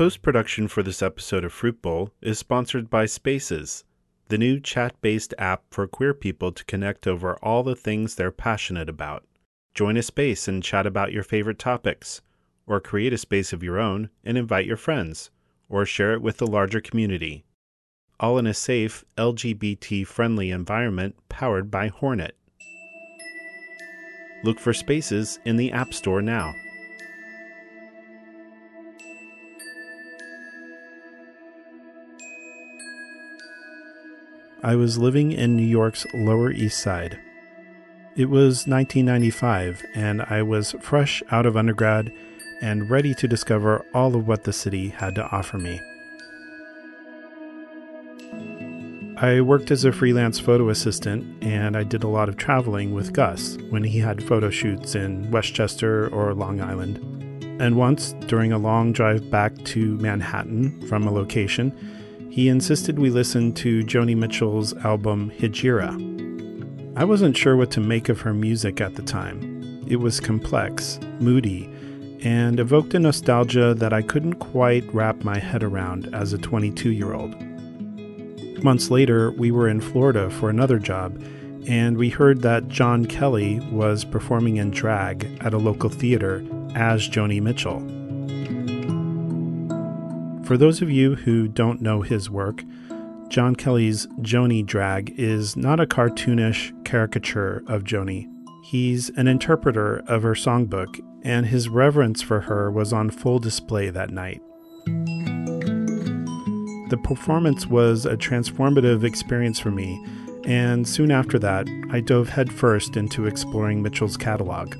Post-production for this episode of Fruit Bowl is sponsored by Spaces, the new chat-based app for queer people to connect over all the things they're passionate about. Join a space and chat about your favorite topics, or create a space of your own and invite your friends, or share it with the larger community. All in a safe, LGBT-friendly environment powered by Hornet. Look for Spaces in the App Store now. I was living in New York's Lower East Side. It was 1995, and I was fresh out of undergrad and ready to discover all of what the city had to offer me. I worked as a freelance photo assistant, and I did a lot of traveling with Gus when he had photo shoots in Westchester or Long Island. And once, during a long drive back to Manhattan from a location, he insisted we listen to Joni Mitchell's album Hijira. I wasn't sure what to make of her music at the time. It was complex, moody, and evoked a nostalgia that I couldn't quite wrap my head around as a 22-year-old. Months later, we were in Florida for another job, and we heard that John Kelly was performing in drag at a local theater as Joni Mitchell. For those of you who don't know his work, John Kelly's Joni drag is not a cartoonish caricature of Joni. He's an interpreter of her songbook, and his reverence for her was on full display that night. The performance was a transformative experience for me, and soon after that, I dove headfirst into exploring Mitchell's catalog.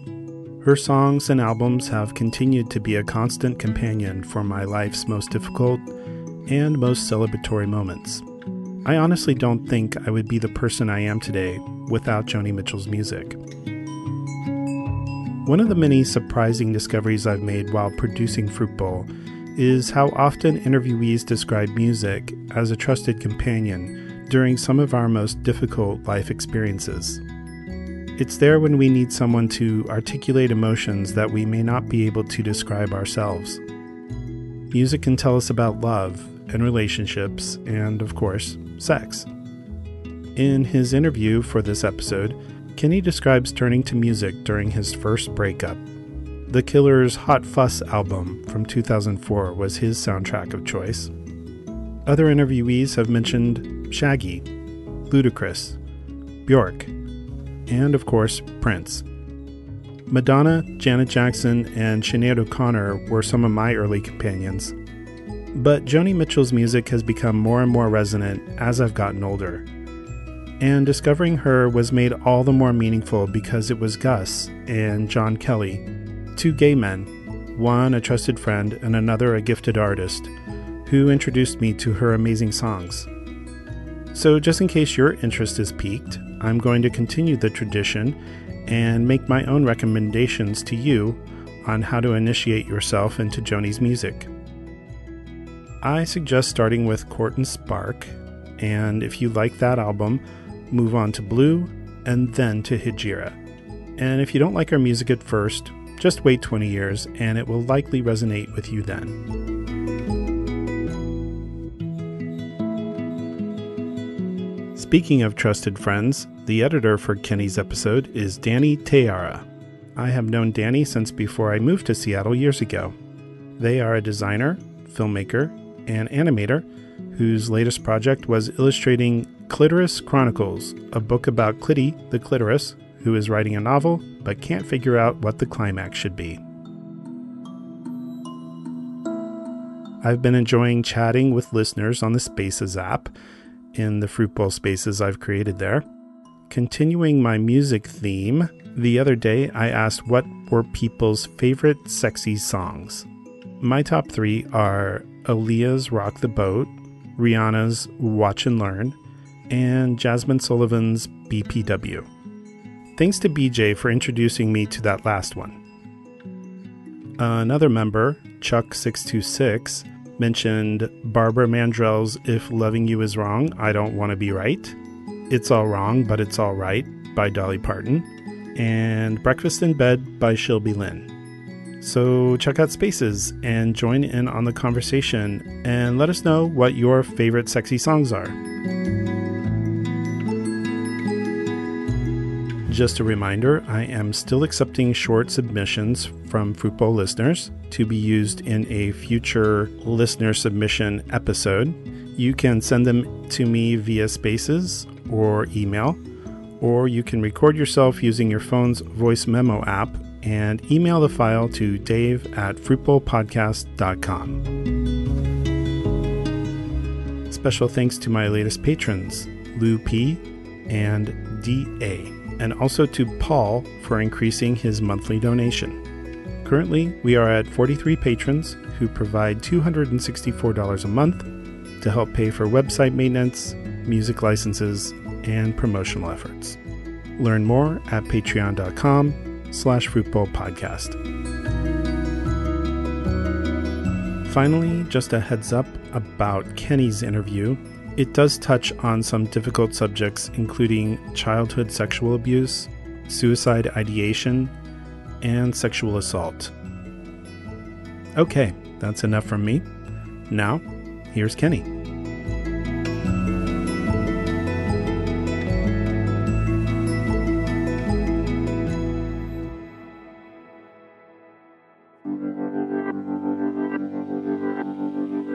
Her songs and albums have continued to be a constant companion for my life's most difficult and most celebratory moments. I honestly don't think I would be the person I am today without Joni Mitchell's music. One of the many surprising discoveries I've made while producing Fruit Bowl is how often interviewees describe music as a trusted companion during some of our most difficult life experiences. It's there when we need someone to articulate emotions that we may not be able to describe ourselves. Music can tell us about love and relationships and, of course, sex. In his interview for this episode, Kenny describes turning to music during his first breakup. The Killers' Hot Fuss album from 2004 was his soundtrack of choice. Other interviewees have mentioned Shaggy, Ludacris, Bjork, and, of course, Prince. Madonna, Janet Jackson, and Sinead O'Connor were some of my early companions. But Joni Mitchell's music has become more and more resonant as I've gotten older. And discovering her was made all the more meaningful because it was Gus and John Kelly, two gay men, one a trusted friend and another a gifted artist, who introduced me to her amazing songs. So just in case your interest is piqued, I'm going to continue the tradition and make my own recommendations to you on how to initiate yourself into Joni's music. I suggest starting with Court and Spark, and if you like that album, move on to Blue and then to Hijira. And if you don't like her music at first, just wait 20 years and it will likely resonate with you then. Speaking of trusted friends, the editor for Kenny's episode is Danny Teara. I have known Danny since before I moved to Seattle years ago. They are a designer, filmmaker, and animator whose latest project was illustrating Clitoris Chronicles, a book about Clitty, the clitoris, who is writing a novel but can't figure out what the climax should be. I've been enjoying chatting with listeners on the Spaces app, in the Fruit Bowl spaces I've created there. Continuing my music theme, the other day I asked what were people's favorite sexy songs. My top three are Aaliyah's Rock the Boat, Rihanna's Watch and Learn, and Jasmine Sullivan's BPW. Thanks to BJ for introducing me to that last one. Another member, Chuck626, mentioned Barbara Mandrell's If Loving You Is Wrong, I Don't Want to Be Right, It's All Wrong But It's All Right by Dolly Parton, and Breakfast in Bed by Shelby Lynn. So check out Spaces and join in on the conversation and let us know what your favorite sexy songs are. Just a reminder, I am still accepting short submissions from Fruit Bowl listeners to be used in a future listener submission episode. You can send them to me via Spaces or email, or you can record yourself using your phone's voice memo app and email the file to dave@fruitbowlpodcast.com. Special thanks to my latest patrons, Lou P. and D.A., and also to Paul for increasing his monthly donation. Currently, we are at 43 patrons who provide $264 a month to help pay for website maintenance, music licenses, and promotional efforts. Learn more at patreon.com/fruitbowlpodcast. Finally, just a heads up about Kenny's interview. It does touch on some difficult subjects, including childhood sexual abuse, suicide ideation, and sexual assault. Okay, that's enough from me. Now, here's Kenny.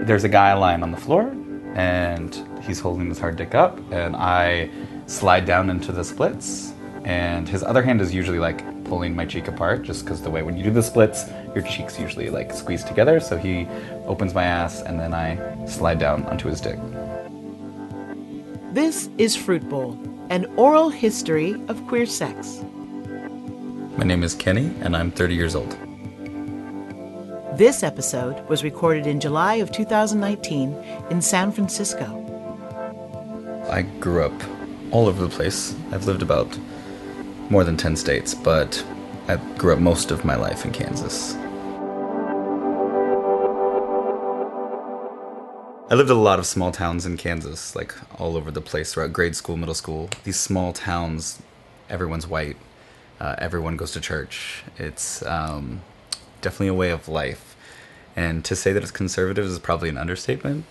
There's a guy lying on the floor, and he's holding his hard dick up, and I slide down into the splits, and his other hand is usually like pulling my cheek apart, just because the way when you do the splits, your cheeks usually like squeeze together. So he opens my ass, and then I slide down onto his dick. This is Fruit Bowl, an oral history of queer sex. My name is Kenny, and I'm 30 years old. This episode was recorded in July of 2019 in San Francisco. I grew up all over the place. I've lived about more than 10 states, but I grew up most of my life in Kansas. I lived in a lot of small towns in Kansas, like all over the place throughout grade school, middle school. These small towns, everyone's white, everyone goes to church. It's definitely a way of life, and to say that it's conservative is probably an understatement,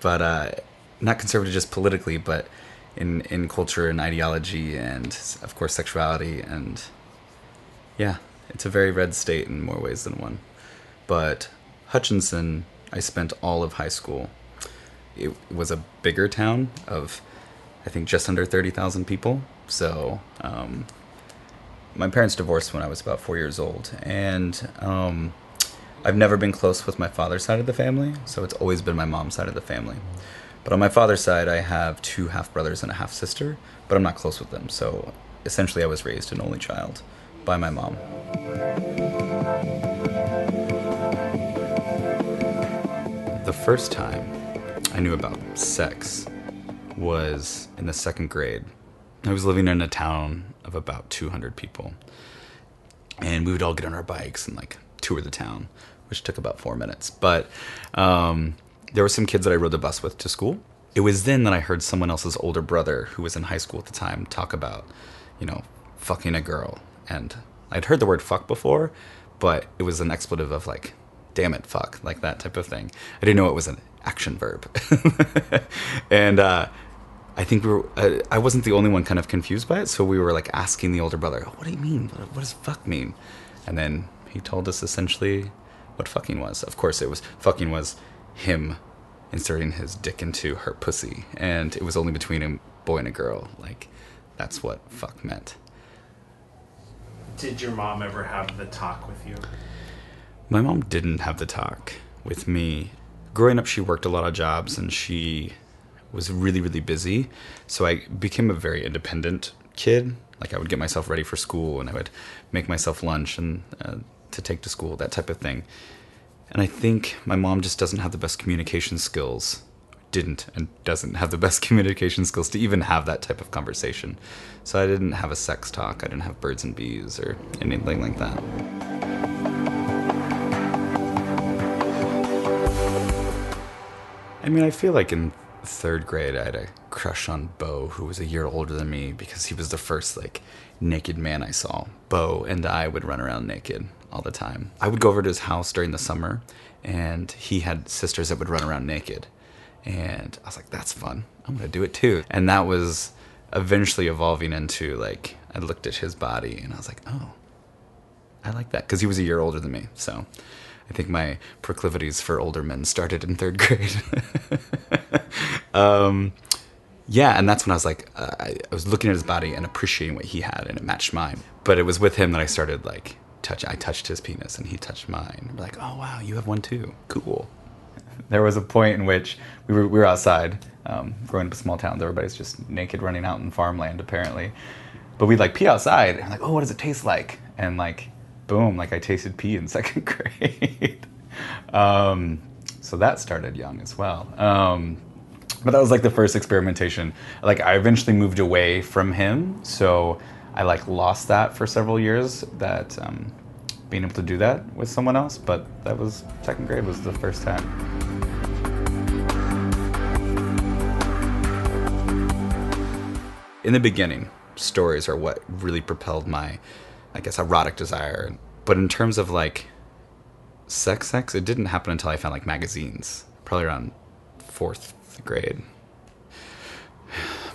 but not conservative just politically, but in culture and ideology and of course sexuality. And yeah, it's a very red state in more ways than one. But Hutchinson, I spent all of high school. It was a bigger town of, I think, just under 30,000 people. So my parents divorced when I was about 4 years old, and I've never been close with my father's side of the family, so it's always been my mom's side of the family. But on my father's side, I have two half-brothers and a half-sister, but I'm not close with them, so essentially I was raised an only child by my mom. The first time I knew about sex was in the second grade. I was living in a town of about 200 people, and we would all get on our bikes and like tour the town, which took about 4 minutes. But there were some kids that I rode the bus with to school. It was then that I heard someone else's older brother, who was in high school at the time, talk about, you know, fucking a girl. And I'd heard the word fuck before, but it was an expletive of like, damn it, fuck, like that type of thing. I didn't know it was an action verb. And I think I wasn't the only one kind of confused by it, so we were like asking the older brother, what do you mean? What does fuck mean? And then he told us essentially what fucking was. Of course, it was fucking was him inserting his dick into her pussy, and it was only between a boy and a girl. Like, that's what fuck meant. Did your mom ever have the talk with you? My mom didn't have the talk with me. Growing up, she worked a lot of jobs, and she was really, really busy. So I became a very independent kid. Like, I would get myself ready for school, and I would make myself lunch and to take to school, that type of thing. And I think my mom just doesn't have the best communication skills, doesn't have the best communication skills to even have that type of conversation. So I didn't have a sex talk. I didn't have birds and bees or anything like that. I mean, I feel like in third grade, I had a crush on Bo, who was a year older than me, because he was the first like naked man I saw. Bo and I would run around naked all the time. I would go over to his house during the summer, and he had sisters that would run around naked. And I was like, that's fun. I'm going to do it too. And that was eventually evolving into, like, I looked at his body and I was like, oh, I like that. Because he was a year older than me. So I think my proclivities for older men started in 3rd grade. Yeah, and that's when I was like, I was looking at his body and appreciating what he had, and it matched mine. But it was with him that I started, like, I touched his penis and he touched mine. We're like, oh, wow, you have one too. Cool. There was a point in which we were outside, growing up in small towns. Everybody's just naked running out in farmland, apparently. But we'd, like, pee outside. And I'm like, oh, what does it taste like? And, like, boom, like, I tasted pee in 2nd grade. So that started young as well. But that was, like, the first experimentation. Like, I eventually moved away from him. So I, like, lost that for several years, that being able to do that with someone else. But that was, 2nd grade was the first time. In the beginning, stories are what really propelled my, I guess, erotic desire. But in terms of, like, sex, it didn't happen until I found, like, magazines, probably around 4th grade.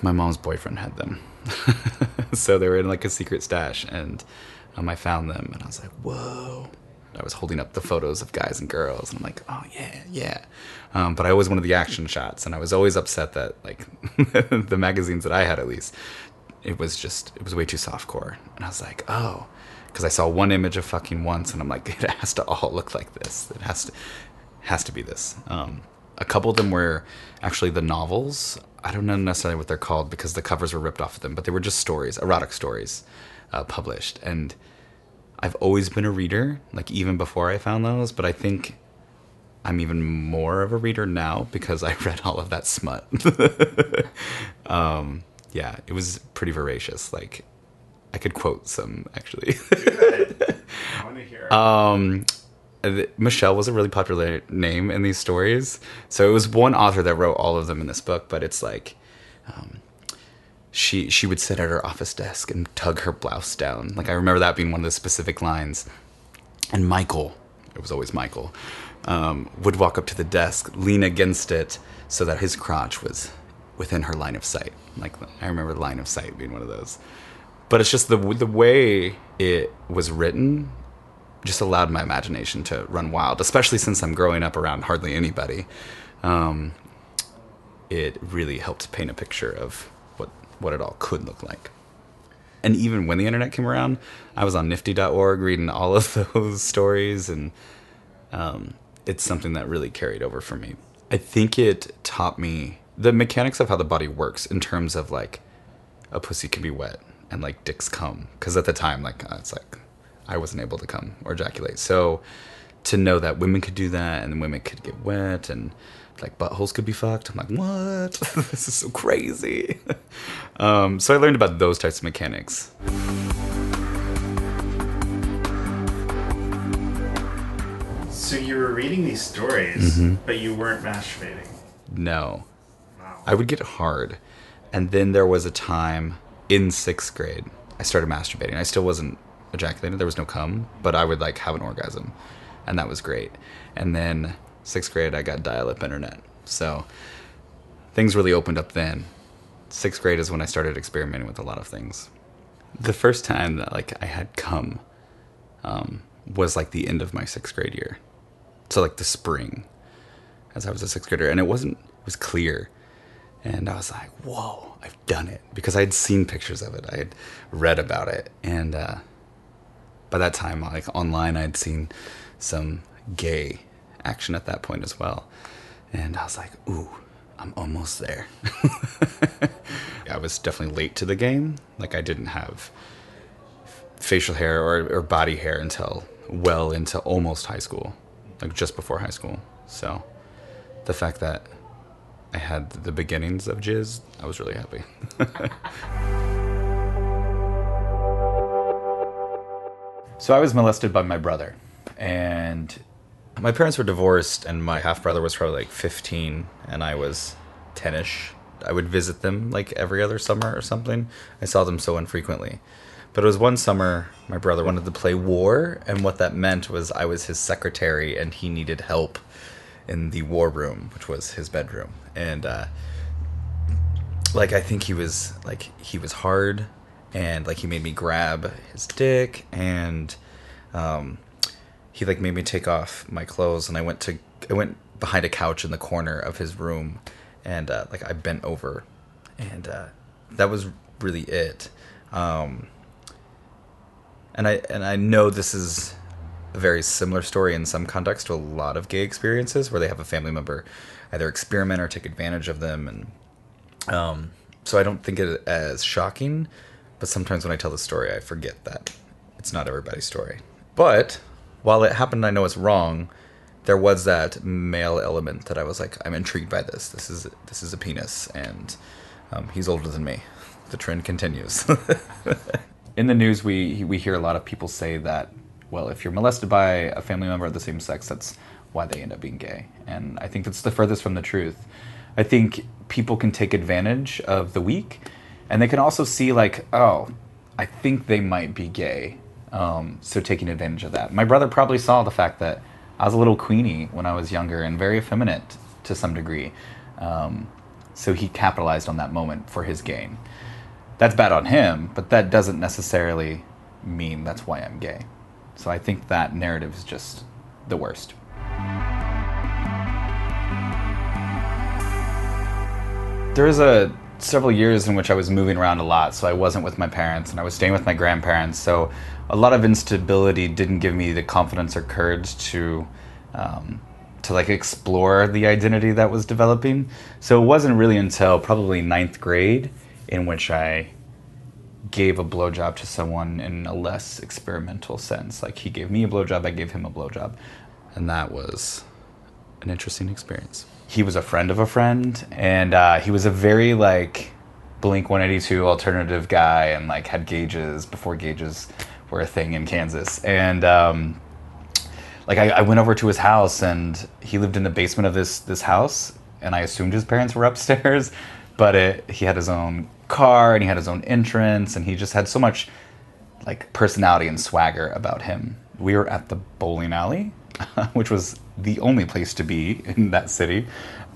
My mom's boyfriend had them. So they were in, like, a secret stash, and I found them, and I was like, whoa. I was holding up the photos of guys and girls, and I'm like, oh, yeah, yeah. But I always wanted the action shots, and I was always upset that, like, the magazines that I had, at least, it was way too softcore. And I was like, oh, because I saw one image of fucking once, and I'm like, it has to all look like this. It has to be this. A couple of them were actually the novels. I don't know necessarily what they're called because the covers were ripped off of them, but they were just stories, erotic stories, published. And I've always been a reader, like, even before I found those, but I think I'm even more of a reader now because I read all of that smut. Yeah, it was pretty voracious. Like, I could quote some, actually. I want to hear. Michelle was a really popular name in these stories. So it was one author that wrote all of them in this book, but it's like... She would sit at her office desk and tug her blouse down. Like, I remember that being one of the specific lines. And Michael, it was always Michael, would walk up to the desk, lean against it so that his crotch was within her line of sight. Like, I remember line of sight being one of those. But it's just the way it was written just allowed my imagination to run wild, especially since I'm growing up around hardly anybody. It really helped paint a picture of what it all could look like. And even when the internet came around, I was on nifty.org reading all of those stories, and it's something that really carried over for me. I think it taught me the mechanics of how the body works in terms of, like, a pussy can be wet and, like, dicks come. Because at the time, like, it's like, I wasn't able to come or ejaculate. So to know that women could do that and women could get wet and, like, buttholes could be fucked. I'm like, what? This is so crazy. So I learned about those types of mechanics. So you were reading these stories, but you weren't masturbating? No. Wow. I would get hard. And then there was a time in 6th grade, I started masturbating. I still wasn't ejaculating. There was no cum, but I would, like, have an orgasm. And that was great. And then... 6th grade, I got dial-up internet. So things really opened up then. 6th grade is when I started experimenting with a lot of things. The first time that, like, I had cum was, like, the end of my 6th grade year. So, like, the spring, as I was a 6th grader. And it was clear. And I was like, whoa, I've done it. Because I had seen pictures of it. I had read about it. And by that time, like, online, I'd seen some gay action at that point as well. And I was like, ooh, I'm almost there. I was definitely late to the game. Like, I didn't have facial hair or body hair until well into almost high school, like just before high school. So the fact that I had the beginnings of jizz, I was really happy. So I was molested by my brother, and my parents were divorced, and my half-brother was probably, like, 15, and I was 10-ish. I would visit them, like, every other summer or something. I saw them so infrequently. But it was one summer my brother wanted to play war, and what that meant was I was his secretary, and he needed help in the war room, which was his bedroom. And like, I think he was hard, and like, he made me grab his dick, and he like made me take off my clothes, and I went behind a couch in the corner of his room, and like, I bent over, and that was really it. And I know this is a very similar story in some context to a lot of gay experiences where they have a family member either experiment or take advantage of them, and so I don't think it as shocking, but sometimes when I tell the story I forget that it's not everybody's story. But while it happened, I know it's wrong, there was that male element that I was like, I'm intrigued by this. This is a penis, and he's older than me. The trend continues. In the news, we hear a lot of people say that, well, if you're molested by a family member of the same sex, that's why they end up being gay. And I think that's the furthest from the truth. I think people can take advantage of the weak, and they can also see like, oh, I think they might be gay. So taking advantage of that. My brother probably saw the fact that I was a little queenie when I was younger and very effeminate to some degree. So he capitalized on that moment for his gain. That's bad on him, but that doesn't necessarily mean that's why I'm gay. So I think that narrative is just the worst. There was several years in which I was moving around a lot, so I wasn't with my parents, and I was staying with my grandparents, so a lot of instability didn't give me the confidence or courage to like explore the identity that was developing. So it wasn't really until probably 9th grade in which I gave a blowjob to someone in a less experimental sense. Like, he gave me a blowjob, I gave him a blowjob. And that was an interesting experience. He was a friend of a friend, and he was a very, like, Blink 182 alternative guy, and, like, had gauges before gauges were a thing in Kansas. And, like, I went over to his house, and he lived in the basement of this house, and I assumed his parents were upstairs, but he had his own car, and he had his own entrance, and he just had so much like personality and swagger about him. We were at the bowling alley, which was the only place to be in that city.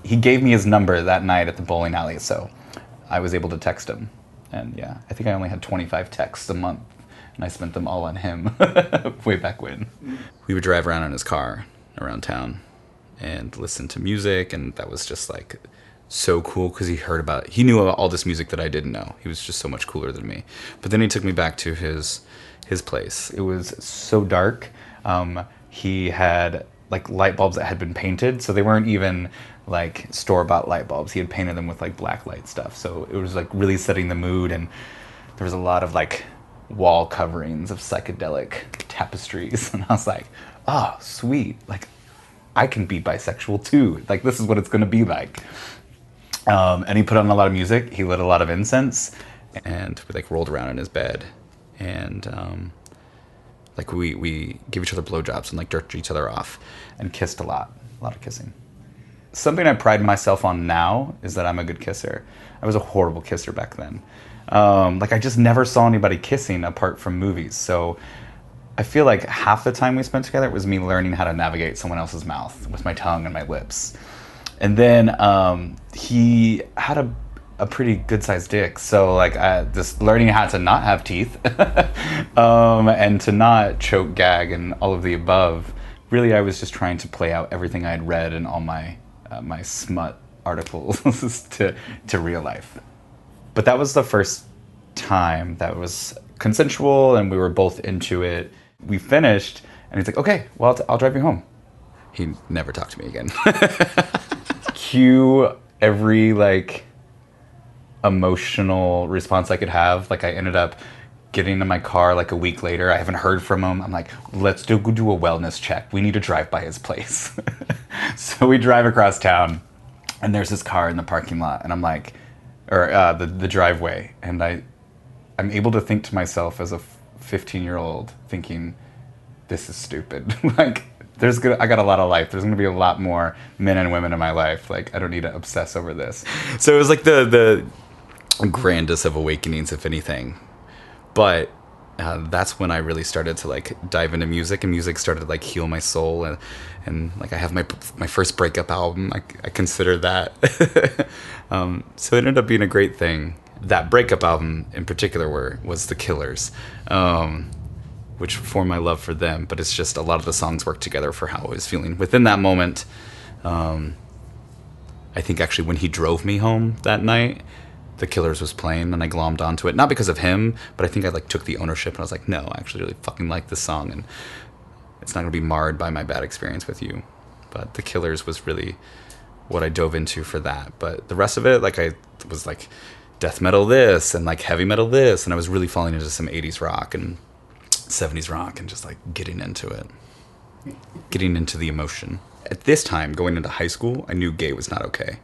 He gave me his number that night at the bowling alley, so I was able to text him. And yeah, I think I only had 25 texts a month, and I spent them all on him way back when. We would drive around in his car around town and listen to music, and that was just like so cool, because he knew about all this music that I didn't know. He was just so much cooler than me. But then he took me back to his place. It was so dark. He had like light bulbs that had been painted, so they weren't even like store-bought light bulbs. He had painted them with like black light stuff, so it was like really setting the mood, and there was a lot of like wall coverings of psychedelic tapestries, and I was like, oh, sweet, like I can be bisexual too, like this is what it's gonna be like. And he put on a lot of music, he lit a lot of incense, and we like rolled around in his bed, and like we gave each other blowjobs and like jerked each other off and kissed a lot of kissing. Something I pride myself on now is that I'm a good kisser. I was a horrible kisser back then. Like, I just never saw anybody kissing apart from movies, so I feel like half the time we spent together it was me learning how to navigate someone else's mouth with my tongue and my lips. And then he had a pretty good-sized dick, so like just learning how to not have teeth and to not choke, gag, and all of the above. Really, I was just trying to play out everything I had read in all my smut articles to real life. But that was the first time that was consensual, and we were both into it. We finished, and he's like, okay, well, I'll drive you home. He never talked to me again. Cue every like emotional response I could have. Like, I ended up getting in my car like a week later. I haven't heard from him. I'm like, let's do a wellness check. We need to drive by his place. So we drive across town, and there's this car in the parking lot, and I'm like, or the driveway, and I'm able to think to myself as a 15-year-old thinking, this is stupid. Like, I got a lot of life. There's gonna be a lot more men and women in my life. Like, I don't need to obsess over this. So it was like the grandest of awakenings, if anything. But that's when I really started to like dive into music, and music started to like heal my soul, and like I have my first breakup album. I consider that. So it ended up being a great thing. That breakup album in particular was The Killers, which formed my love for them. But it's just a lot of the songs work together for how I was feeling within that moment. I think actually when he drove me home that night, The Killers was playing, and I glommed onto it. Not because of him, but I think I like took the ownership, and I was like, no, I actually really fucking like this song, and it's not going to be marred by my bad experience with you. But The Killers was really what I dove into for that. But the rest of it, like I was like death metal this and like heavy metal this, and I was really falling into some 80s rock and 70s rock and just like getting into it, getting into the emotion. At this time, going into high school, I knew gay was not okay.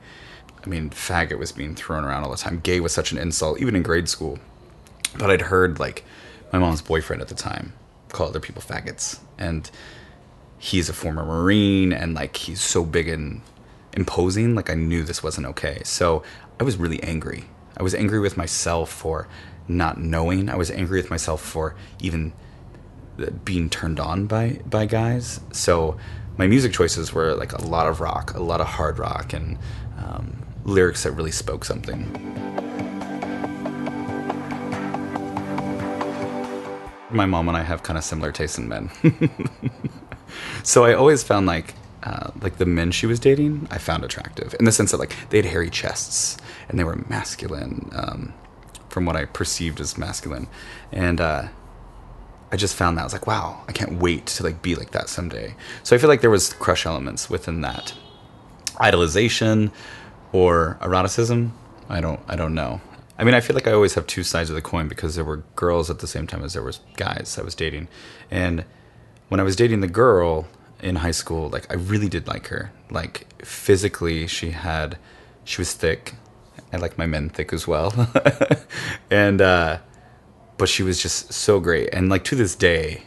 I mean, faggot was being thrown around all the time. Gay was such an insult, even in grade school. But I'd heard, like, my mom's boyfriend at the time call other people faggots. And he's a former Marine, and, like, he's so big and imposing. Like, I knew this wasn't okay. So I was really angry. I was angry with myself for not knowing. I was angry with myself for even being turned on by guys. So my music choices were, like, a lot of rock, a lot of hard rock, and lyrics that really spoke something. My mom and I have kind of similar tastes in men. So I always found like the men she was dating, I found attractive in the sense that like they had hairy chests and they were masculine, from what I perceived as masculine. And I just found that I was like, wow, I can't wait to like be like that someday. So I feel like there was crush elements within that. Idolization or eroticism, I don't know. I mean, I feel like I always have two sides of the coin because there were girls at the same time as there was guys I was dating. And when I was dating the girl in high school, like I really did like her. Like physically, she was thick. I like my men thick as well. And but she was just so great. And like to this day,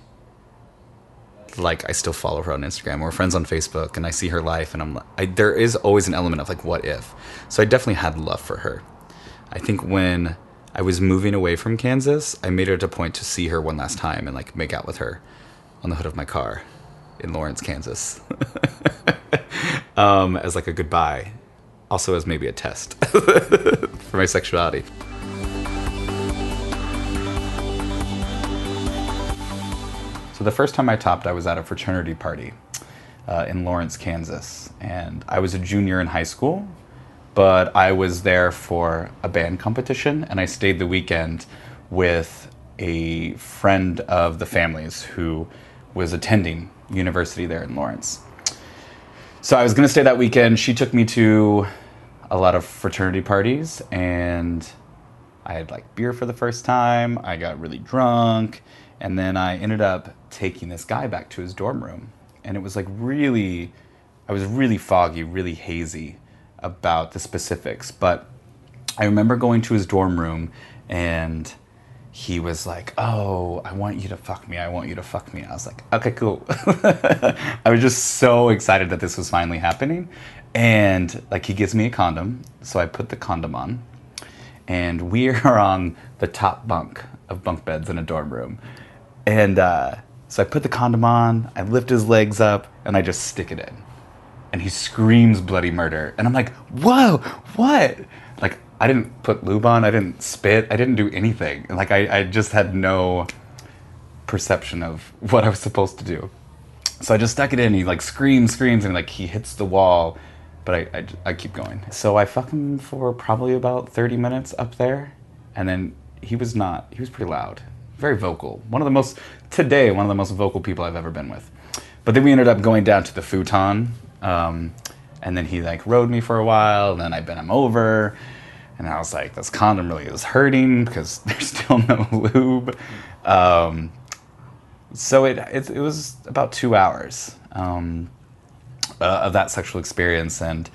like I still follow her on Instagram. We're friends on Facebook, and I see her life, and there is always an element of like, what if? So I definitely had love for her. I think when I was moving away from Kansas, I made it a point to see her one last time and like make out with her on the hood of my car in Lawrence, Kansas, as like a goodbye, also as maybe a test for my sexuality. The first time I topped, I was at a fraternity party in Lawrence, Kansas, and I was a junior in high school, but I was there for a band competition, and I stayed the weekend with a friend of the family's who was attending university there in Lawrence. So I was going to stay that weekend. She took me to a lot of fraternity parties, and I had like beer for the first time. I got really drunk. And then I ended up taking this guy back to his dorm room. And it was like really, I was really foggy, really hazy about the specifics. But I remember going to his dorm room and he was like, oh, I want you to fuck me. I want you to fuck me. I was like, okay, cool. I was just so excited that this was finally happening. And like he gives me a condom. So I put the condom on. And we are on the top bunk of bunk beds in a dorm room. And so I put the condom on, I lift his legs up, and I just stick it in. And he screams bloody murder. And I'm like, whoa, what? Like, I didn't put lube on, I didn't spit, I didn't do anything. Like, I just had no perception of what I was supposed to do. So I just stuck it in, he like screams, and like he hits the wall. But I keep going. So I fuck him for probably about 30 minutes up there. And then he was pretty loud, very vocal. One of the most vocal people I've ever been with. But then we ended up going down to the futon. And then he like rode me for a while, and then I bent him over. And I was like, this condom really is hurting because there's still no lube. So it was about 2 hours of that sexual experience. And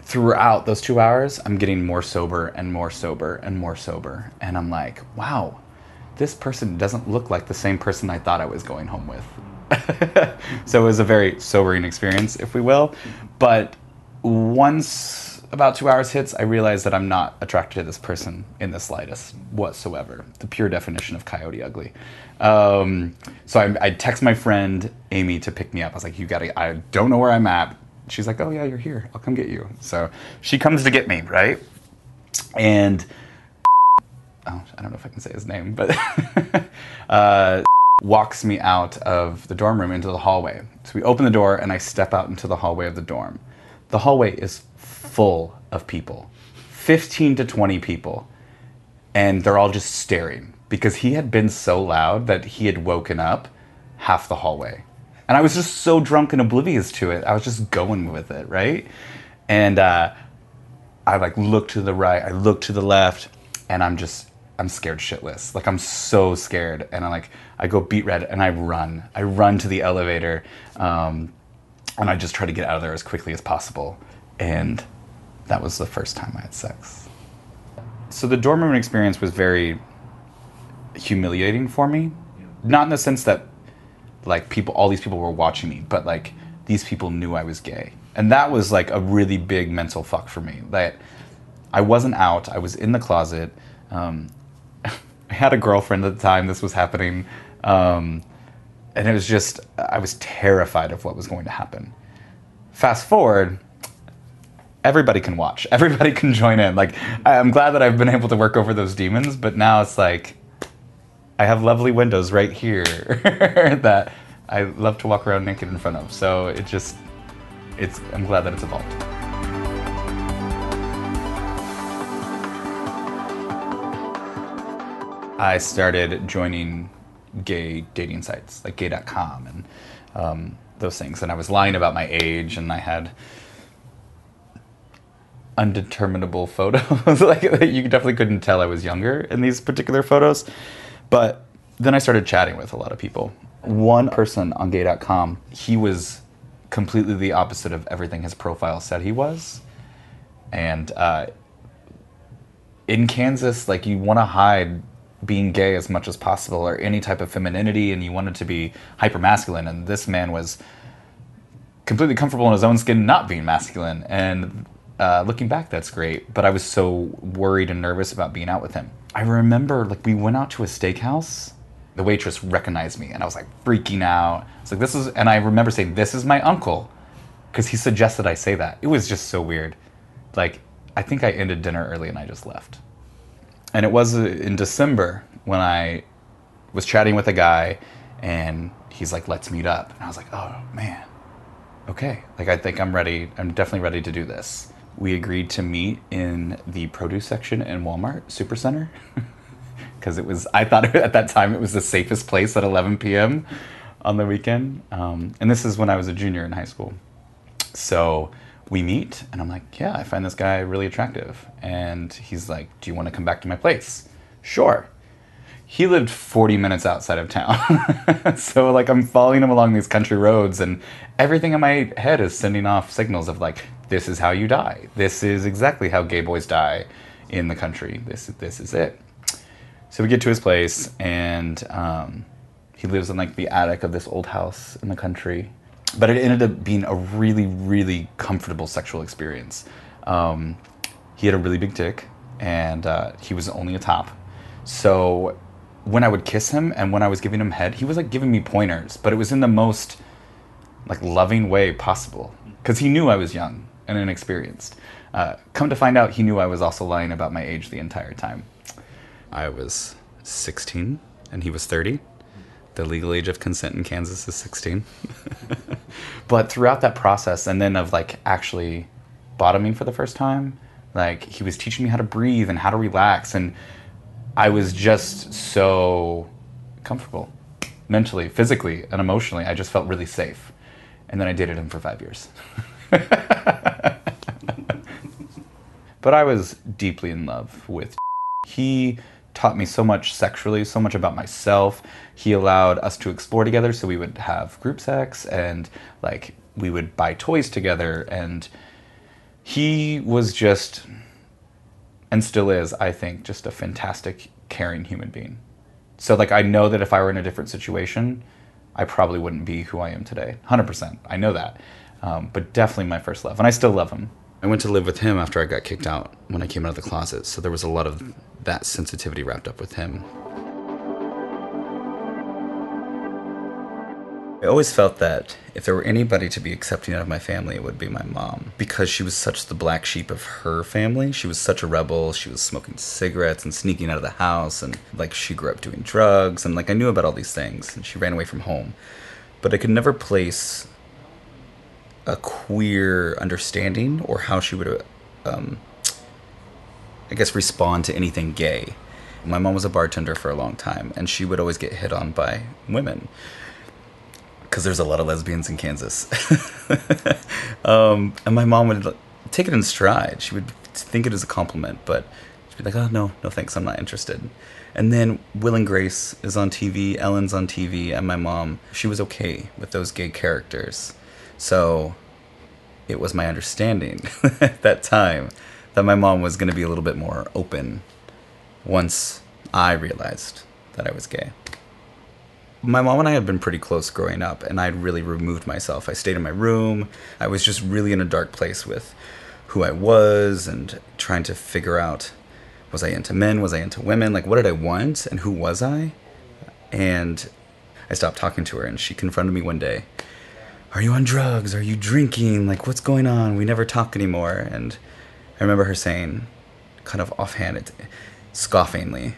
throughout those 2 hours, I'm getting more sober and more sober and more sober. And I'm like, wow, this person doesn't look like the same person I thought I was going home with. So it was a very sobering experience, if we will. But once about 2 hours hits, I realize that I'm not attracted to this person in the slightest whatsoever. The pure definition of coyote ugly. So I text my friend Amy to pick me up. I was like, you gotta, I don't know where I'm at. She's like, oh yeah, you're here. I'll come get you. So she comes to get me, right? And oh, I don't know if I can say his name, but walks me out of the dorm room into the hallway. So we open the door and I step out into the hallway of the dorm. The hallway is full of people, 15 to 20 people, and they're all just staring because he had been so loud that he had woken up half the hallway. And I was just so drunk and oblivious to it. I was just going with it, right? And I like look to the right, I look to the left, and I'm scared shitless. Like, I'm so scared. And I go beat red and I run to the elevator. And I just try to get out of there as quickly as possible. And that was the first time I had sex. So the dorm room experience was very humiliating for me. Not in the sense that like people, all these people were watching me, but like these people knew I was gay. And that was like a really big mental fuck for me. That I wasn't out, I was in the closet. I had a girlfriend at the time this was happening, and it was just, I was terrified of what was going to happen. Fast forward, everybody can watch, everybody can join in. Like, I'm glad that I've been able to work over those demons, but now it's like, I have lovely windows right here that I love to walk around naked in front of. So it just, I'm glad that it's evolved. I started joining gay dating sites, like gay.com and those things. And I was lying about my age, and I had undeterminable photos. Like, you definitely couldn't tell I was younger in these particular photos. But then I started chatting with a lot of people. One person on gay.com, he was completely the opposite of everything his profile said he was. And in Kansas, like, you want to hide being gay as much as possible, or any type of femininity, and you wanted to be hyper-masculine, and this man was completely comfortable in his own skin not being masculine, and looking back, that's great, but I was so worried and nervous about being out with him. I remember, like, we went out to a steakhouse, the waitress recognized me, and I was, like, freaking out. I was like, this is, and I remember saying, this is my uncle, because he suggested I say that. It was just so weird. Like, I think I ended dinner early and I just left. And it was in December when I was chatting with a guy, and he's like, let's meet up. And I was like, oh, man, okay. Like, I think I'm ready. I'm definitely ready to do this. We agreed to meet in the produce section in Walmart Supercenter, because it was, I thought at that time it was the safest place at 11 p.m. on the weekend. And this is when I was a junior in high school. So we meet, and I'm like, yeah, I find this guy really attractive. And he's like, do you want to come back to my place? Sure. He lived 40 minutes outside of town. So, like, I'm following him along these country roads, and everything in my head is sending off signals of, like, this is how you die. This is exactly how gay boys die in the country. This is it. So we get to his place, and he lives in, like, the attic of this old house in the country. But it ended up being a really, really comfortable sexual experience. He had a really big dick, and he was only a top. So when I would kiss him and when I was giving him head, he was like giving me pointers, but it was in the most like loving way possible. Because he knew I was young and inexperienced. Come to find out, he knew I was also lying about my age the entire time. I was 16 and he was 30. The legal age of consent in Kansas is 16. But throughout that process, and then of like actually bottoming for the first time, like he was teaching me how to breathe and how to relax. And I was just so comfortable mentally, physically, and emotionally. I just felt really safe. And then I dated him for 5 years. But I was deeply in love with. He taught me so much sexually, so much about myself. He allowed us to explore together, so we would have group sex, and like we would buy toys together, and he was just, and still is, I think, just a fantastic, caring human being. So like I know that if I were in a different situation, I probably wouldn't be who I am today, 100%, I know that. But definitely my first love, and I still love him. I went to live with him after I got kicked out when I came out of the closet, so there was a lot of that sensitivity wrapped up with him. I always felt that if there were anybody to be accepting out of my family, it would be my mom. Because she was such the black sheep of her family. She was such a rebel. She was smoking cigarettes and sneaking out of the house. And, like, she grew up doing drugs. And, like, I knew about all these things. And she ran away from home. But I could never place a queer understanding or how she would, I guess, respond to anything gay. My mom was a bartender for a long time. And she would always get hit on by women. Because there's a lot of lesbians in Kansas. And my mom would take it in stride. She would think it as a compliment, but she'd be like, oh, no thanks, I'm not interested. And then Will and Grace is on TV, Ellen's on TV, and my mom, she was okay with those gay characters. So it was my understanding at that time that my mom was going to be a little bit more open once I realized that I was gay. My mom and I had been pretty close growing up, and I really removed myself. I stayed in my room. I was just really in a dark place with who I was and trying to figure out, was I into men? Was I into women? Like, what did I want and who was I? And I stopped talking to her, and she confronted me one day. Are you on drugs? Are you drinking? Like, what's going on? We never talk anymore. And I remember her saying, kind of offhanded, scoffingly,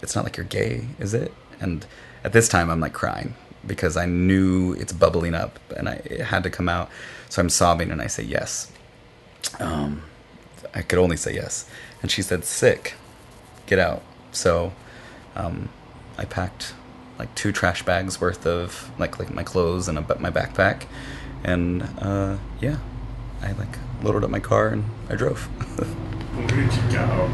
it's not like you're gay, is it? And at this time, I'm like crying because I knew it's bubbling up and it had to come out. So I'm sobbing and I say yes. I could only say yes. And she said, sick, get out. So I packed like 2 trash bags worth of like my clothes and my backpack. And yeah, I like loaded up my car and I drove. Where did you go?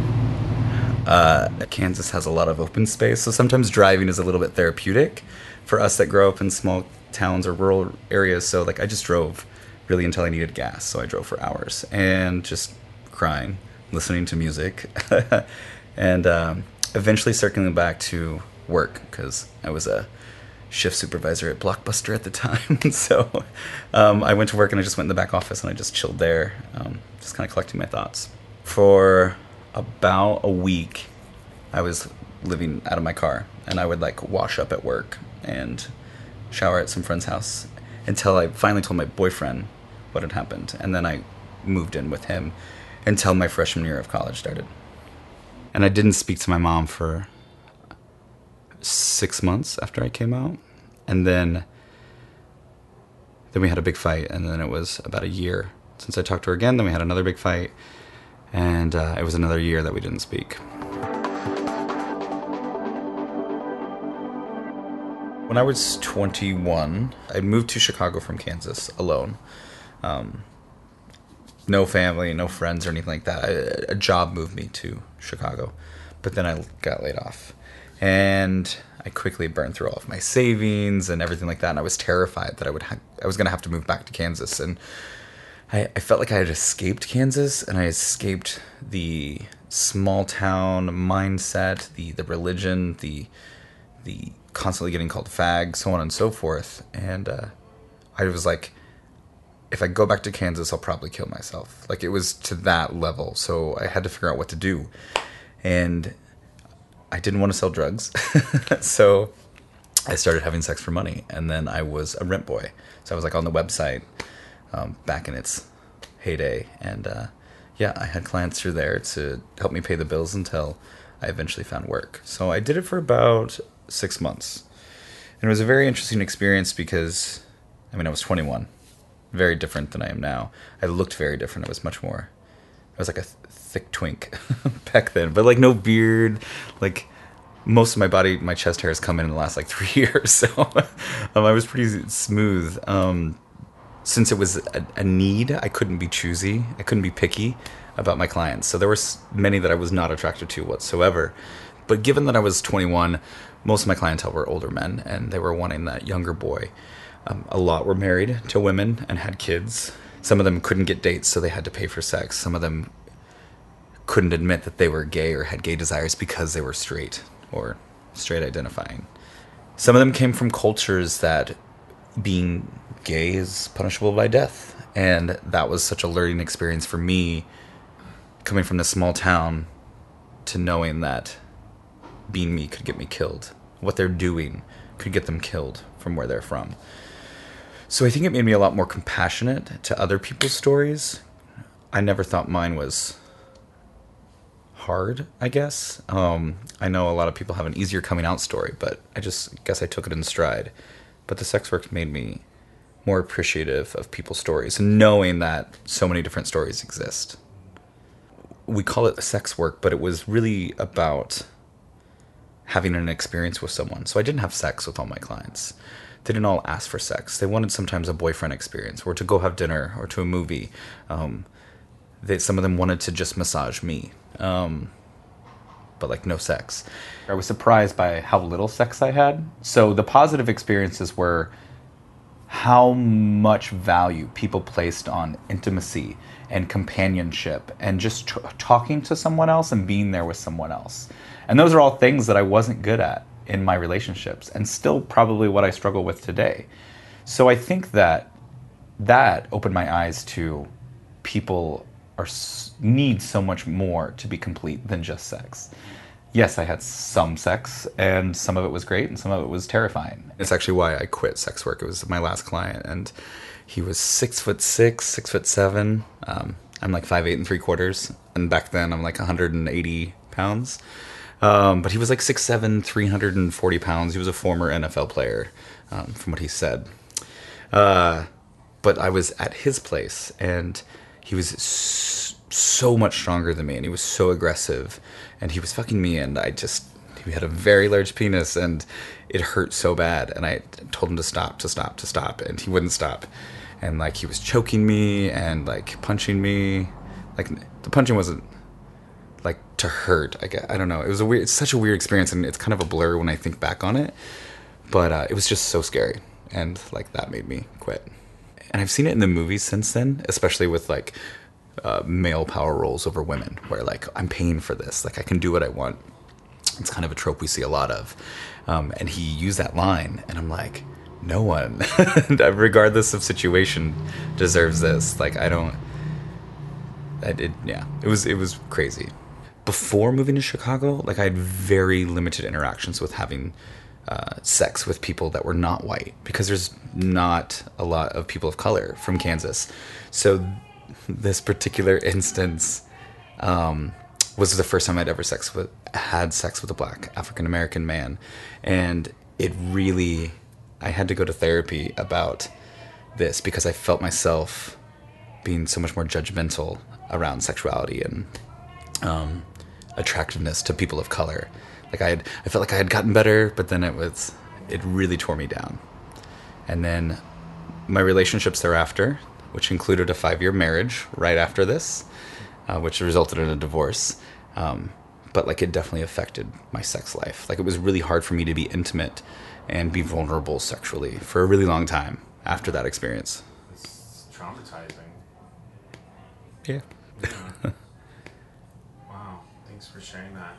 Kansas has a lot of open space, so sometimes driving is a little bit therapeutic for us that grow up in small towns or rural areas. So like I just drove really until I needed gas. So I drove for hours and just crying, listening to music, and eventually circling back to work because I was a shift supervisor at Blockbuster at the time. So I went to work and I just went in the back office and I just chilled there, just kind of collecting my thoughts. For about a week, I was living out of my car, and I would like wash up at work and shower at some friend's house until I finally told my boyfriend what had happened, and then I moved in with him until my freshman year of college started. And I didn't speak to my mom for 6 months after I came out, and then we had a big fight, and then it was about a year since I talked to her again. Then we had another big fight. And it was another year that we didn't speak. When I was 21, I moved to Chicago from Kansas alone. No family, no friends or anything like that. A job moved me to Chicago, but then I got laid off. And I quickly burned through all of my savings and everything like that. And I was terrified that I was going to have to move back to Kansas. And I felt like I had escaped Kansas, and I escaped the small town mindset, the religion, the constantly getting called fag, so on and so forth. And I was like, if I go back to Kansas, I'll probably kill myself. Like, it was to that level. So I had to figure out what to do. And I didn't want to sell drugs. So I started having sex for money. And then I was a rent boy. So I was like on the website. Back in its heyday, and yeah, I had clients through there to help me pay the bills until I eventually found work. So I did it for about 6 months, and it was a very interesting experience because, I mean, I was 21, very different than I am now. I looked very different. I was like a thick twink back then, but like no beard, like most of my body, my chest hair has come in the last like 3 years, so I was pretty smooth. Since it was a need, I couldn't be choosy. I couldn't be picky about my clients. So there were many that I was not attracted to whatsoever. But given that I was 21, most of my clientele were older men, and they were wanting that younger boy. A lot were married to women and had kids. Some of them couldn't get dates, so they had to pay for sex. Some of them couldn't admit that they were gay or had gay desires because they were straight or straight identifying. Some of them came from cultures that being gay is punishable by death, And that was such a learning experience for me, coming from this small town to knowing that being me could get me killed. What they're doing could get them killed from where they're from. So I think it made me a lot more compassionate to other people's stories. I never thought mine was hard, I guess. I know a lot of people have an easier coming out story, but I just guess I took it in stride. But the sex work made me more appreciative of people's stories, and knowing that so many different stories exist. We call it sex work, but it was really about having an experience with someone. So I didn't have sex with all my clients. They didn't all ask for sex. They wanted sometimes a boyfriend experience, or to go have dinner, or to a movie. Some of them wanted to just massage me, but like no sex. I was surprised by how little sex I had. So the positive experiences were how much value people placed on intimacy and companionship and just talking to someone else and being there with someone else. And those are all things that I wasn't good at in my relationships, and still probably what I struggle with today. So I think that opened my eyes to people need so much more to be complete than just sex. Yes, I had some sex, and some of it was great, and some of it was terrifying. It's actually why I quit sex work. It was my last client, and he was 6'6", 6'7". I'm like 5'8¾", and back then I'm like 180 pounds. But he was like 6'7", 340 pounds. He was a former NFL player, from what he said. But I was at his place, and he was so much stronger than me, and he was so aggressive, and he was fucking me, and he had a very large penis, and it hurt so bad, and I told him to stop, and he wouldn't stop, and like he was choking me, and like punching me, like the punching wasn't like to hurt, I guess, I don't know, it's such a weird experience, and it's kind of a blur when I think back on it, but it was just so scary, and like that made me quit. And I've seen it in the movies since then, especially with like male power roles over women, where like I'm paying for this, like I can do what I want. It's kind of a trope we see a lot of, and he used that line, and I'm like, no one regardless of situation deserves this. Like it was crazy. Before moving to Chicago, like I had very limited interactions with having sex with people that were not white, because there's not a lot of people of color from Kansas. So this particular instance was the first time I'd ever had sex with a black African-American man. And I had to go to therapy about this, because I felt myself being so much more judgmental around sexuality and attractiveness to people of color. Like I felt like I had gotten better, but then it really tore me down. And then my relationships thereafter, which included a 5-year marriage right after this, which resulted in a divorce. But like it definitely affected my sex life. Like it was really hard for me to be intimate and be vulnerable sexually for a really long time after that experience. It's traumatizing. Yeah. Wow, thanks for sharing that.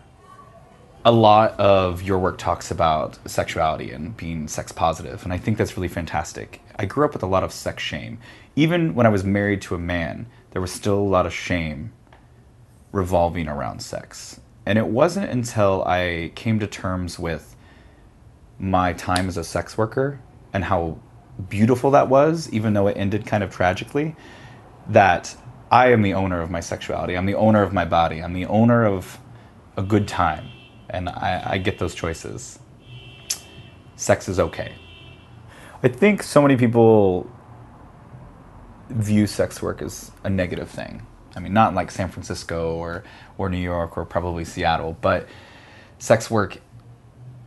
A lot of your work talks about sexuality and being sex positive, and I think that's really fantastic. I grew up with a lot of sex shame. Even when I was married to a man, there was still a lot of shame revolving around sex. And it wasn't until I came to terms with my time as a sex worker and how beautiful that was, even though it ended kind of tragically, that I am the owner of my sexuality. I'm the owner of my body. I'm the owner of a good time. And I get those choices. Sex is okay. I think so many people view sex work as a negative thing. I mean, not like San Francisco or New York or probably Seattle, but sex work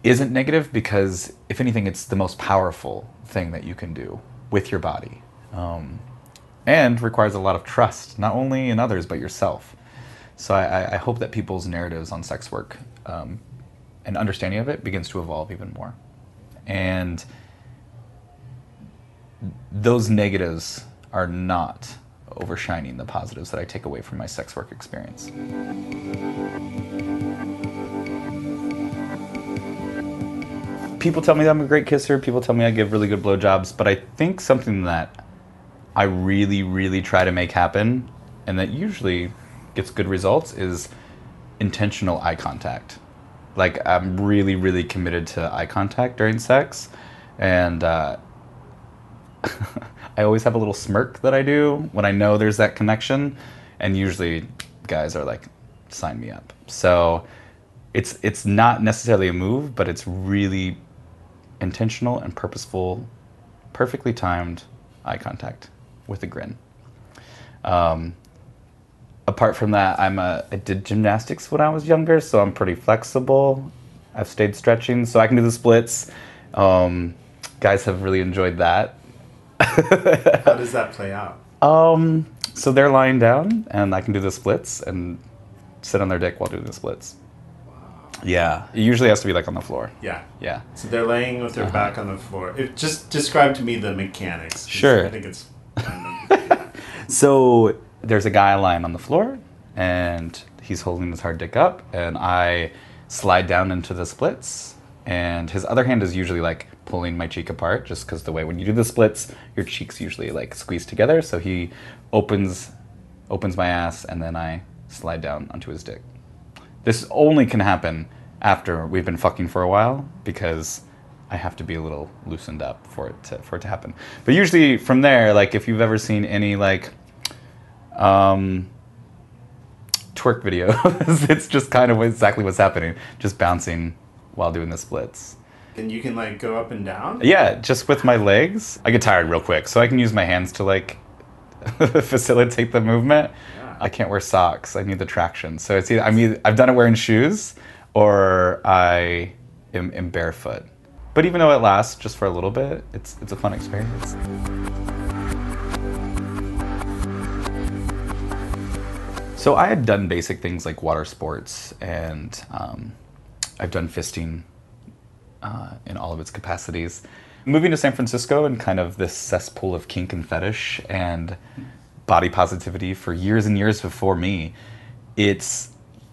isn't negative because, if anything, it's the most powerful thing that you can do with your body, and requires a lot of trust, not only in others, but yourself. So I hope that people's narratives on sex work and understanding of it begins to evolve even more. And those negatives are not overshining the positives that I take away from my sex work experience. People tell me that I'm a great kisser. People tell me I give really good blowjobs. But I think something that I really, really try to make happen, and that usually gets good results, is intentional eye contact. Like, I'm really, really committed to eye contact during sex, and I always have a little smirk that I do when I know there's that connection, and usually guys are like, sign me up. So it's not necessarily a move, but it's really intentional and purposeful, perfectly timed eye contact with a grin. Apart from that, I did gymnastics when I was younger, so I'm pretty flexible. I've stayed stretching, so I can do the splits. Guys have really enjoyed that. How does that play out? So they're lying down, and I can do the splits and sit on their dick while doing the splits. Wow. Yeah. It usually has to be like on the floor. Yeah. Yeah. So they're laying with their back on the floor. Just describe to me the mechanics. Sure. I think it's kind of... So there's a guy lying on the floor, and he's holding his hard dick up, and I slide down into the splits, and his other hand is usually like pulling my cheek apart, just because the way when you do the splits, your cheeks usually like squeeze together. So he opens my ass, and then I slide down onto his dick. This only can happen after we've been fucking for a while, because I have to be a little loosened up for it to happen. But usually from there, like if you've ever seen any like twerk videos, it's just kind of exactly what's happening, just bouncing while doing the splits. And you can like go up and down? Yeah, just with my legs. I get tired real quick, so I can use my hands to like facilitate the movement. Yeah. I can't wear socks. I need the traction. So it's either I've done it wearing shoes, or I am barefoot. But even though it lasts just for a little bit, it's a fun experience. So I had done basic things like water sports, and I've done fisting in all of its capacities. Moving to San Francisco and kind of this cesspool of kink and fetish and body positivity for years and years before me,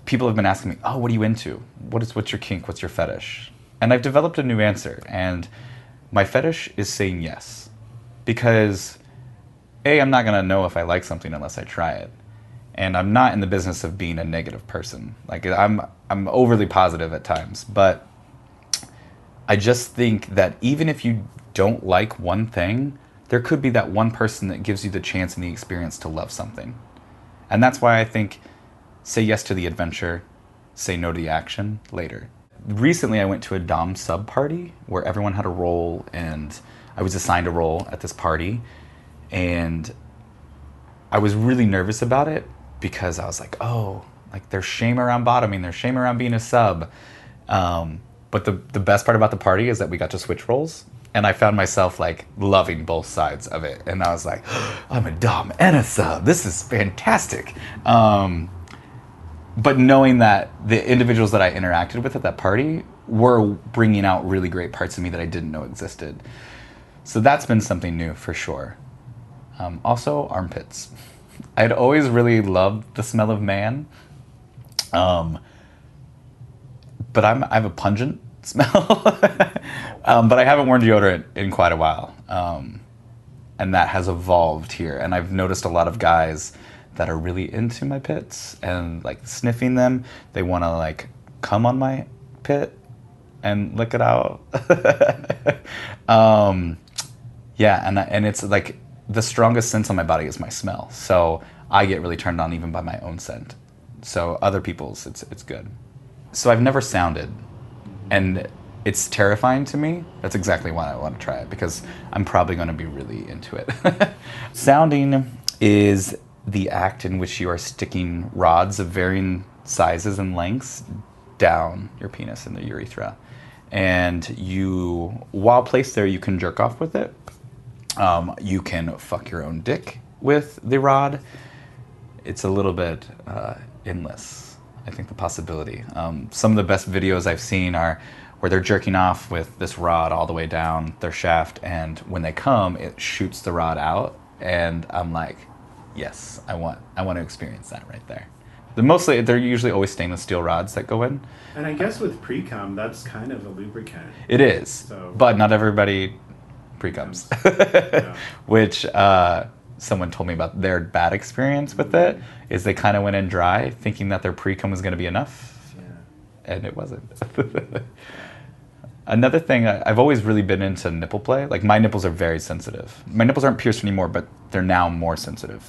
people have been asking me, oh, what are you into? What's your kink? What's your fetish? And I've developed a new answer, and my fetish is saying yes. Because A, I'm not gonna know if I like something unless I try it. And I'm not in the business of being a negative person. Like I'm overly positive at times, but I just think that even if you don't like one thing, there could be that one person that gives you the chance and the experience to love something. And that's why I think say yes to the adventure, say no to the action later. Recently, I went to a Dom sub party where everyone had a role, and I was assigned a role at this party. And I was really nervous about it because I was like, oh, like there's shame around bottoming, there's shame around being a sub. But the best part about the party is that we got to switch roles, and I found myself like loving both sides of it. And I was like, oh, I'm a Dom and a sub. This is fantastic. But knowing that the individuals that I interacted with at that party were bringing out really great parts of me that I didn't know existed. So that's been something new for sure. Also, armpits. I'd always really loved the smell of man. But I have a pungent smell, but I haven't worn deodorant in quite a while, and that has evolved here. And I've noticed a lot of guys that are really into my pits and like sniffing them. They want to like come on my pit and lick it out. Yeah, and it's like the strongest sense on my body is my smell, so I get really turned on even by my own scent. So other people's, it's good. So I've never sounded, and it's terrifying to me. That's exactly why I want to try it, because I'm probably going to be really into it. Sounding is the act in which you are sticking rods of varying sizes and lengths down your penis and the urethra. And you, while placed there, you can jerk off with it. You can fuck your own dick with the rod. It's a little bit endless. I think the possibility. Some of the best videos I've seen are where they're jerking off with this rod all the way down their shaft, and when they come, it shoots the rod out, and I'm like, yes, I want to experience that right there. They're usually always stainless steel rods that go in. And I guess with pre-cum, that's kind of a lubricant. It is, so, but not everybody pre-cums, yeah. Which someone told me about their bad experience with it, is they kind of went in dry, thinking that their pre-cum was going to be enough, and it wasn't. Another thing, I've always really been into nipple play. Like, my nipples are very sensitive. My nipples aren't pierced anymore, but they're now more sensitive,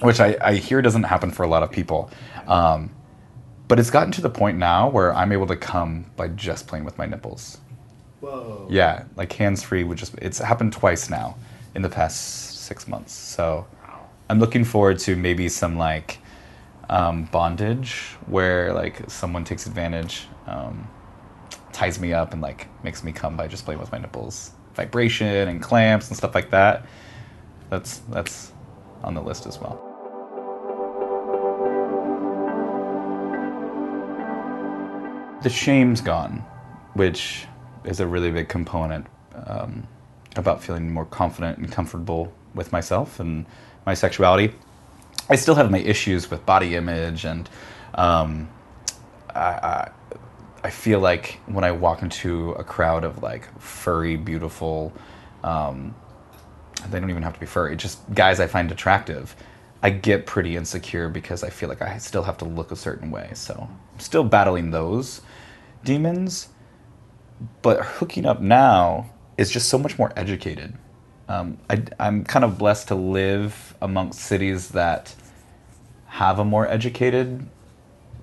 which I hear doesn't happen for a lot of people. But it's gotten to the point now where I'm able to come by just playing with my nipples. Whoa. Yeah, like hands-free would just, it's happened twice now in the past 6 months. So I'm looking forward to maybe some like bondage where like someone takes advantage, ties me up and like makes me come by just playing with my nipples. Vibration and clamps and stuff like that. That's on the list as well. The shame's gone, which is a really big component about feeling more confident and comfortable with myself and my sexuality. I still have my issues with body image, and I feel like when I walk into a crowd of like furry, beautiful, they don't even have to be furry, just guys I find attractive, I get pretty insecure because I feel like I still have to look a certain way. So I'm still battling those demons, but hooking up now is just so much more educated. I'm kind of blessed to live amongst cities that have a more educated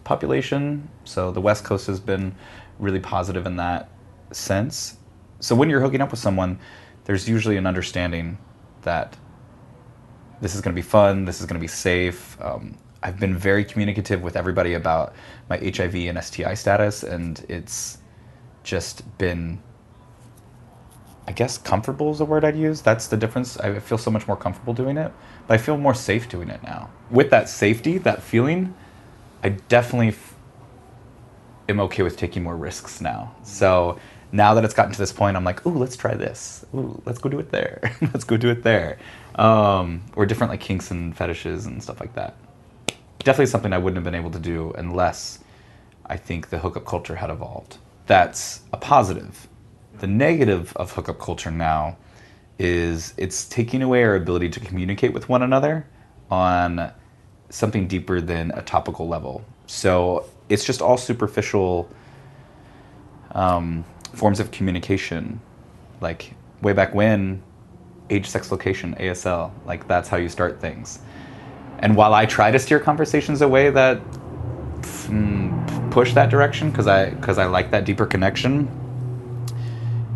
population. So the West Coast has been really positive in that sense. So when you're hooking up with someone, there's usually an understanding that this is going to be fun, this is going to be safe. I've been very communicative with everybody about my HIV and STI status, and it's just been, I guess, comfortable is the word I'd use. That's the difference. I feel so much more comfortable doing it, but I feel more safe doing it now. With that safety, that feeling, I definitely am okay with taking more risks now. So now that it's gotten to this point, I'm like, ooh, let's try this. Ooh, let's go do it there. Let's go do it there. Or different like kinks and fetishes and stuff like that. Definitely something I wouldn't have been able to do unless I think the hookup culture had evolved. That's a positive. The negative of hookup culture now is it's taking away our ability to communicate with one another on something deeper than a topical level. So it's just all superficial forms of communication. Like way back when, age, sex, location, ASL, like that's how you start things. And while I try to steer conversations away that push that direction, because I like that deeper connection,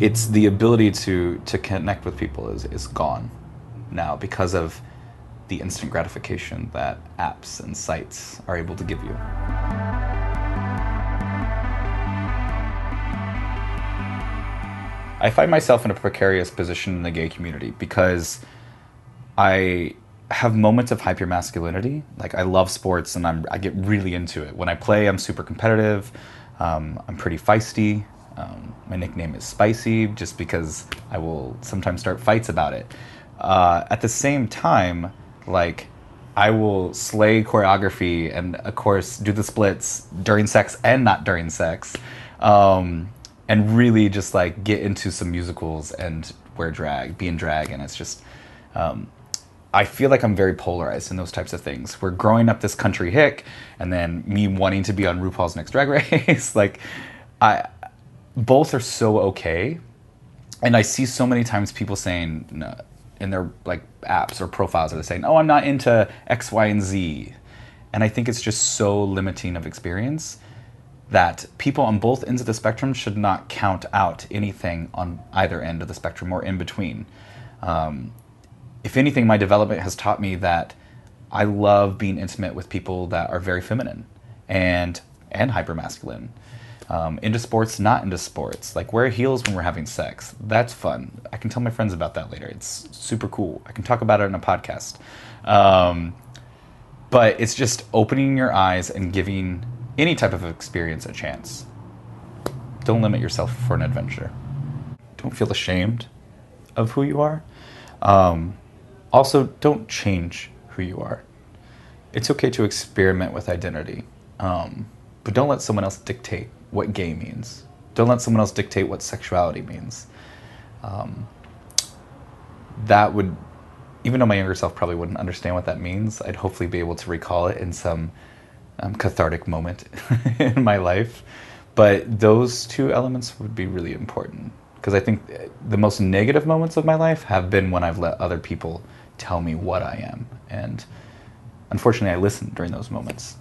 it's the ability to connect with people is gone now because of the instant gratification that apps and sites are able to give you. I find myself in a precarious position in the gay community because I have moments of hypermasculinity. Like, I love sports and I get really into it. When I play, I'm super competitive. I'm pretty feisty. My nickname is Spicy just because I will sometimes start fights about it. At the same time, like, I will slay choreography and, of course, do the splits during sex and not during sex. And really just like get into some musicals and wear drag, be in drag, and it's just, I feel like I'm very polarized in those types of things. We're growing up this country hick, and then me wanting to be on RuPaul's Next Drag Race, like, both are so okay, and I see so many times people saying, no, in their like apps or profiles, they're saying, oh, I'm not into X, Y, and Z, and I think it's just so limiting of experience that people on both ends of the spectrum should not count out anything on either end of the spectrum or in between. If anything, my development has taught me that I love being intimate with people that are very feminine and hypermasculine. Into sports, not into sports. Like, wear heels when we're having sex. That's fun. I can tell my friends about that later. It's super cool. I can talk about it in a podcast. But it's just opening your eyes and giving any type of experience a chance. Don't limit yourself for an adventure. Don't feel ashamed of who you are. Also, don't change who you are. It's okay to experiment with identity, but don't let someone else dictate what gay means. Don't let someone else dictate what sexuality means. That would even though my younger self probably wouldn't understand what that means, I'd hopefully be able to recall it in some cathartic moment in my life. But those two elements would be really important, because I think the most negative moments of my life have been when I've let other people tell me what I am. And unfortunately, I listened during those moments.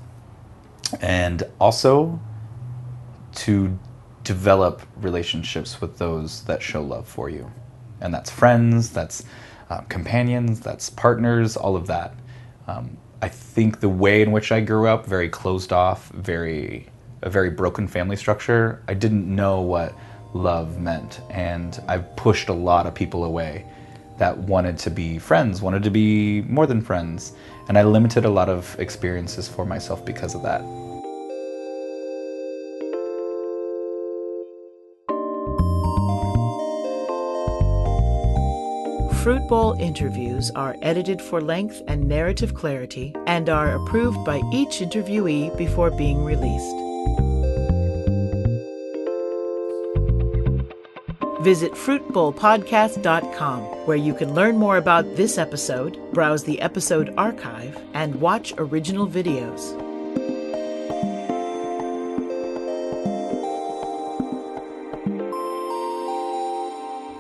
And also to develop relationships with those that show love for you. And that's friends, that's companions, that's partners, all of that. I think the way in which I grew up, very closed off, a very broken family structure, I didn't know what love meant. And I've pushed a lot of people away that wanted to be friends, wanted to be more than friends. And I limited a lot of experiences for myself because of that. Fruit Bowl interviews are edited for length and narrative clarity and are approved by each interviewee before being released. Visit FruitBowlPodcast.com, where you can learn more about this episode, browse the episode archive, and watch original videos.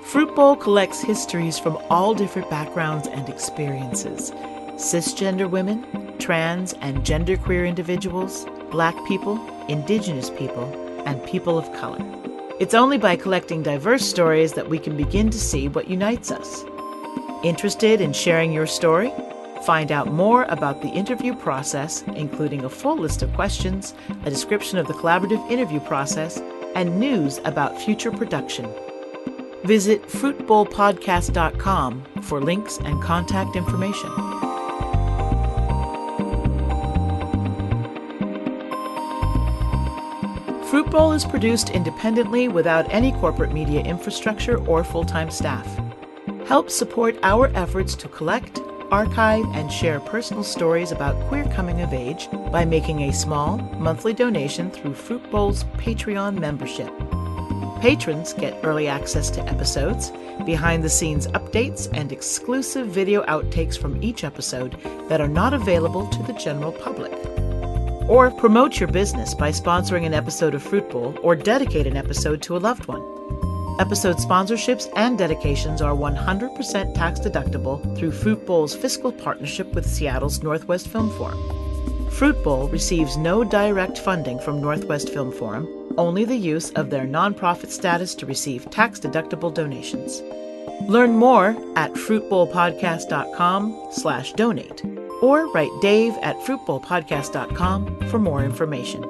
Fruit Bowl collects histories from all different backgrounds and experiences. Cisgender women, trans and genderqueer individuals, Black people, Indigenous people, and people of color. It's only by collecting diverse stories that we can begin to see what unites us. Interested in sharing your story? Find out more about the interview process, including a full list of questions, a description of the collaborative interview process, and news about future production. Visit FruitBowlPodcast.com for links and contact information. Fruit Bowl is produced independently without any corporate media infrastructure or full-time staff. Help support our efforts to collect, archive, and share personal stories about queer coming of age by making a small, monthly donation through Fruit Bowl's Patreon membership. Patrons get early access to episodes, behind-the-scenes updates, and exclusive video outtakes from each episode that are not available to the general public. Or promote your business by sponsoring an episode of Fruit Bowl or dedicate an episode to a loved one. Episode sponsorships and dedications are 100% tax deductible through Fruit Bowl's fiscal partnership with Seattle's Northwest Film Forum. Fruit Bowl receives no direct funding from Northwest Film Forum, only the use of their nonprofit status to receive tax-deductible donations. Learn more at fruitbowlpodcast.com/donate. Or write Dave at FruitBowlPodcast.com for more information.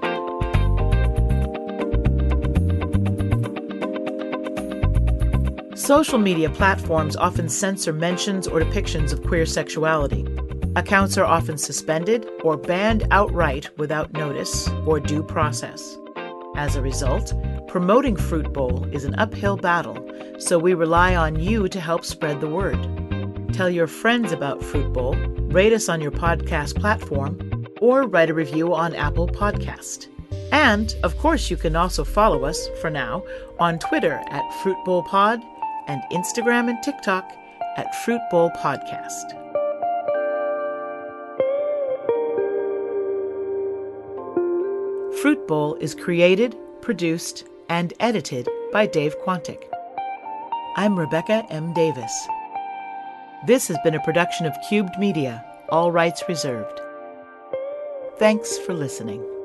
Social media platforms often censor mentions or depictions of queer sexuality. Accounts are often suspended or banned outright without notice or due process. As a result, promoting Fruit Bowl is an uphill battle, so we rely on you to help spread the word. Tell your friends about Fruit Bowl, rate us on your podcast platform, or write a review on Apple Podcast. And, of course, you can also follow us, for now, on Twitter at FruitBowlPod and Instagram and TikTok at FruitBowlPodcast. Fruit Bowl is created, produced, and edited by Dave Quantick. I'm Rebecca M. Davis. This has been a production of Cubed Media, all rights reserved. Thanks for listening.